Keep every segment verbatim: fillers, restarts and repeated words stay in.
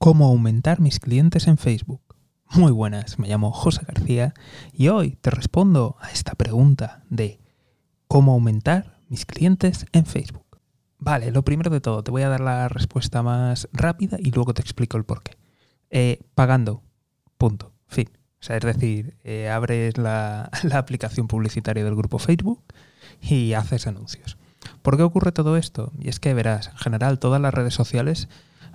Cómo aumentar mis clientes en Facebook. Muy buenas, me llamo José García y hoy te respondo a esta pregunta de ¿cómo aumentar mis clientes en Facebook? Vale, lo primero de todo, te voy a dar la respuesta más rápida y luego te explico el porqué. Eh, pagando, punto, fin. O sea, es decir, eh, abres la, la aplicación publicitaria del grupo Facebook y haces anuncios. ¿Por qué ocurre todo esto? Y es que verás, en general todas las redes sociales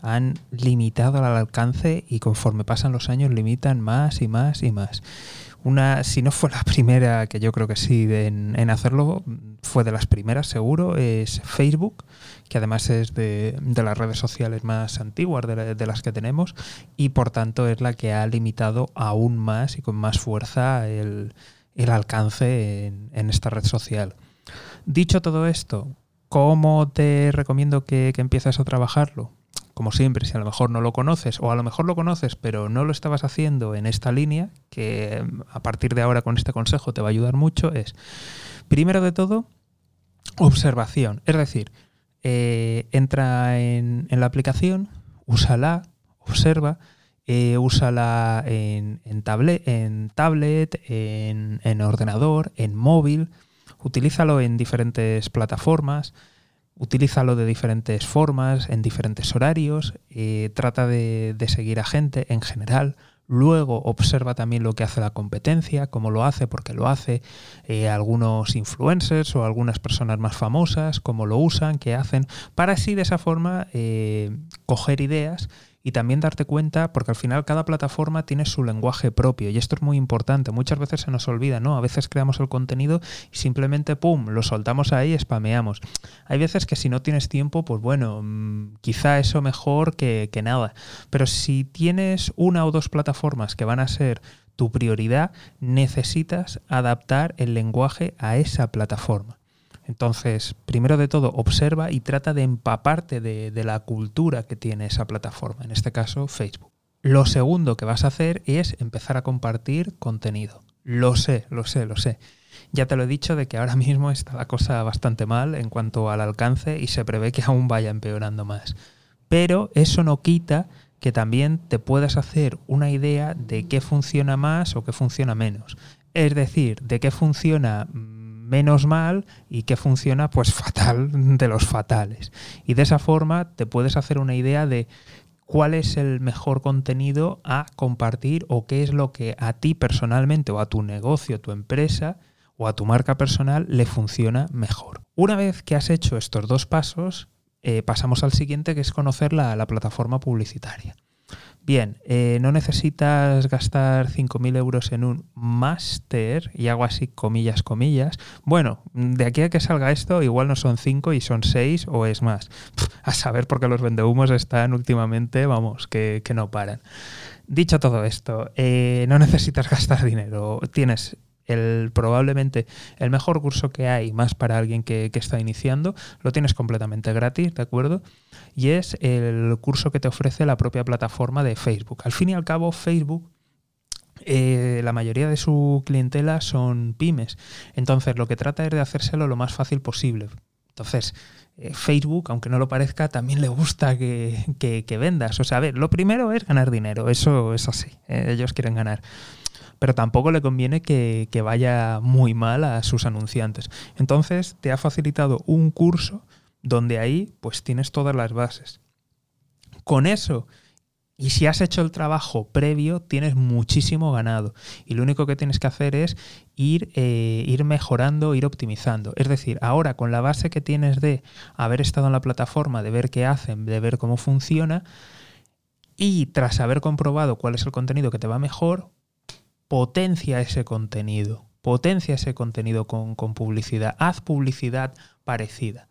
han limitado al alcance y conforme pasan los años limitan más y más y más. Una, si no fue la primera, que yo creo que sí, en, en hacerlo, fue de las primeras seguro, es Facebook, que además es de, de las redes sociales más antiguas de, la, de las que tenemos y por tanto es la que ha limitado aún más y con más fuerza el, el alcance en, en esta red social. Dicho todo esto, ¿cómo te recomiendo que, que empieces a trabajarlo? Como siempre, si a lo mejor no lo conoces o a lo mejor lo conoces pero no lo estabas haciendo en esta línea, que a partir de ahora con este consejo te va a ayudar mucho, es primero de todo observación. Es decir, eh, entra en, en la aplicación, úsala, observa, eh, úsala en, en, tablet, en tablet, en, en ordenador, en móvil, utilízalo en diferentes plataformas. Utilízalo de diferentes formas, en diferentes horarios, eh, trata de, de seguir a gente en general. Luego observa también lo que hace la competencia, cómo lo hace, por qué lo hace, eh, algunos influencers o algunas personas más famosas, cómo lo usan, qué hacen, para así de esa forma eh, coger ideas y también darte cuenta, porque al final cada plataforma tiene su lenguaje propio y esto es muy importante. Muchas veces se nos olvida, ¿no? A veces creamos el contenido y simplemente pum, lo soltamos ahí y spameamos. Hay veces que si no tienes tiempo, pues bueno, quizá eso mejor que, que nada. Pero si tienes una o dos plataformas que van a ser tu prioridad, necesitas adaptar el lenguaje a esa plataforma. Entonces, primero de todo, observa y trata de empaparte de, de la cultura que tiene esa plataforma, en este caso Facebook. Lo segundo que vas a hacer es empezar a compartir contenido. Lo sé, lo sé, lo sé. Ya te lo he dicho de que ahora mismo está la cosa bastante mal en cuanto al alcance y se prevé que aún vaya empeorando más. Pero eso no quita que también te puedas hacer una idea de qué funciona más o qué funciona menos. Es decir, de qué funciona menos mal y que funciona pues fatal de los fatales. Y de esa forma te puedes hacer una idea de cuál es el mejor contenido a compartir o qué es lo que a ti personalmente o a tu negocio, tu empresa o a tu marca personal le funciona mejor. Una vez que has hecho estos dos pasos, eh, pasamos al siguiente, que es conocer la, la plataforma publicitaria. Bien, eh, no necesitas gastar cinco mil euros en un máster, y hago así comillas, comillas. Bueno, de aquí a que salga esto, igual no son cinco y son seis o es más. Pff, a saber, porque los vendehumos están últimamente, vamos, que, que no paran. Dicho todo esto, eh, no necesitas gastar dinero. Tienes el probablemente el mejor curso que hay, más para alguien que, que está iniciando, lo tienes completamente gratis, ¿de acuerdo? Y es el curso que te ofrece la propia plataforma de Facebook. Al fin y al cabo, Facebook, eh, la mayoría de su clientela son pymes. Entonces, lo que trata es de hacérselo lo más fácil posible. Entonces, eh, Facebook, aunque no lo parezca, también le gusta que, que, que vendas. O sea, a ver, lo primero es ganar dinero, eso es así, eh, ellos quieren ganar. Pero tampoco le conviene que, que vaya muy mal a sus anunciantes. Entonces te ha facilitado un curso donde ahí pues tienes todas las bases. Con eso, y si has hecho el trabajo previo, tienes muchísimo ganado. Y lo único que tienes que hacer es ir, eh, ir mejorando, ir optimizando. Es decir, ahora con la base que tienes de haber estado en la plataforma, de ver qué hacen, de ver cómo funciona, y tras haber comprobado cuál es el contenido que te va mejor, potencia ese contenido, potencia ese contenido con, con publicidad, haz publicidad parecida.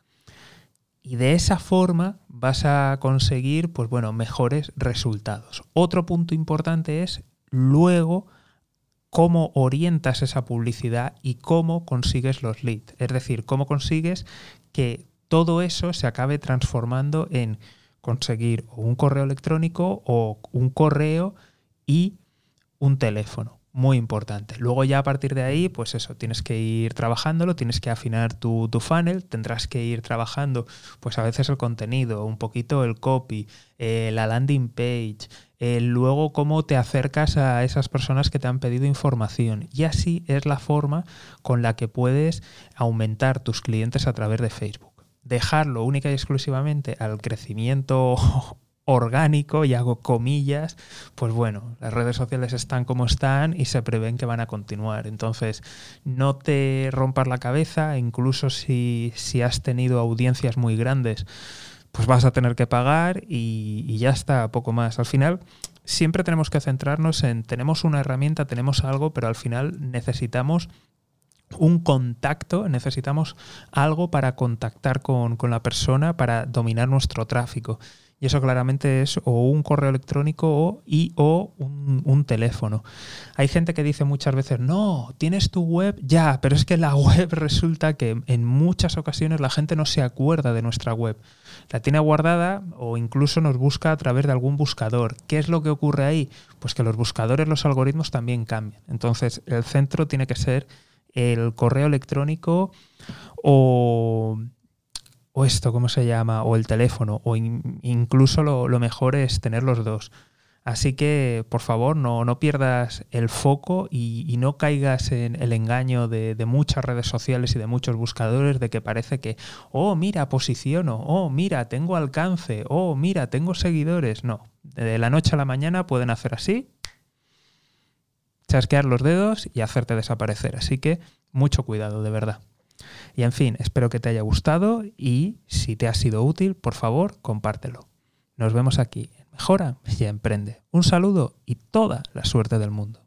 Y de esa forma vas a conseguir, pues bueno, mejores resultados. Otro punto importante es luego cómo orientas esa publicidad y cómo consigues los leads. Es decir, cómo consigues que todo eso se acabe transformando en conseguir un correo electrónico o un correo y un teléfono. muy importante. Luego ya a partir de ahí, pues eso, tienes que ir trabajándolo, tienes que afinar tu, tu funnel, tendrás que ir trabajando pues a veces el contenido, un poquito el copy, eh, la landing page, eh, luego cómo te acercas a esas personas que te han pedido información. Y así es la forma con la que puedes aumentar tus clientes a través de Facebook. Dejarlo única y exclusivamente al crecimiento orgánico, y hago comillas, pues bueno, las redes sociales están como están y se prevén que van a continuar. Entonces, no te rompas la cabeza, incluso si, si has tenido audiencias muy grandes, pues vas a tener que pagar y, y ya está, poco más. Al final, siempre tenemos que centrarnos en, tenemos una herramienta, tenemos algo, pero al final necesitamos un contacto, necesitamos algo para contactar con, con la persona, para dominar nuestro tráfico. Y eso claramente es o un correo electrónico o, y o un, un teléfono. Hay gente que dice muchas veces, no, tienes tu web, ya, pero es que la web resulta que en muchas ocasiones la gente no se acuerda de nuestra web. La tiene guardada o incluso nos busca a través de algún buscador. ¿Qué es lo que ocurre ahí? Pues que los buscadores, los algoritmos también cambian. Entonces, el centro tiene que ser el correo electrónico o... o esto, ¿cómo se llama? O el teléfono, o in, incluso lo, lo mejor es tener los dos. Así que, por favor, no, no pierdas el foco y, y no caigas en el engaño de, de muchas redes sociales y de muchos buscadores, de que parece que, oh, mira, posiciono, oh, mira, tengo alcance, oh, mira, tengo seguidores. No, de la noche a la mañana pueden hacer así, chasquear los dedos y hacerte desaparecer. Así que mucho cuidado, de verdad. Y en fin, espero que te haya gustado y si te ha sido útil, por favor, compártelo. Nos vemos aquí en Mejora y Emprende. Un saludo y toda la suerte del mundo.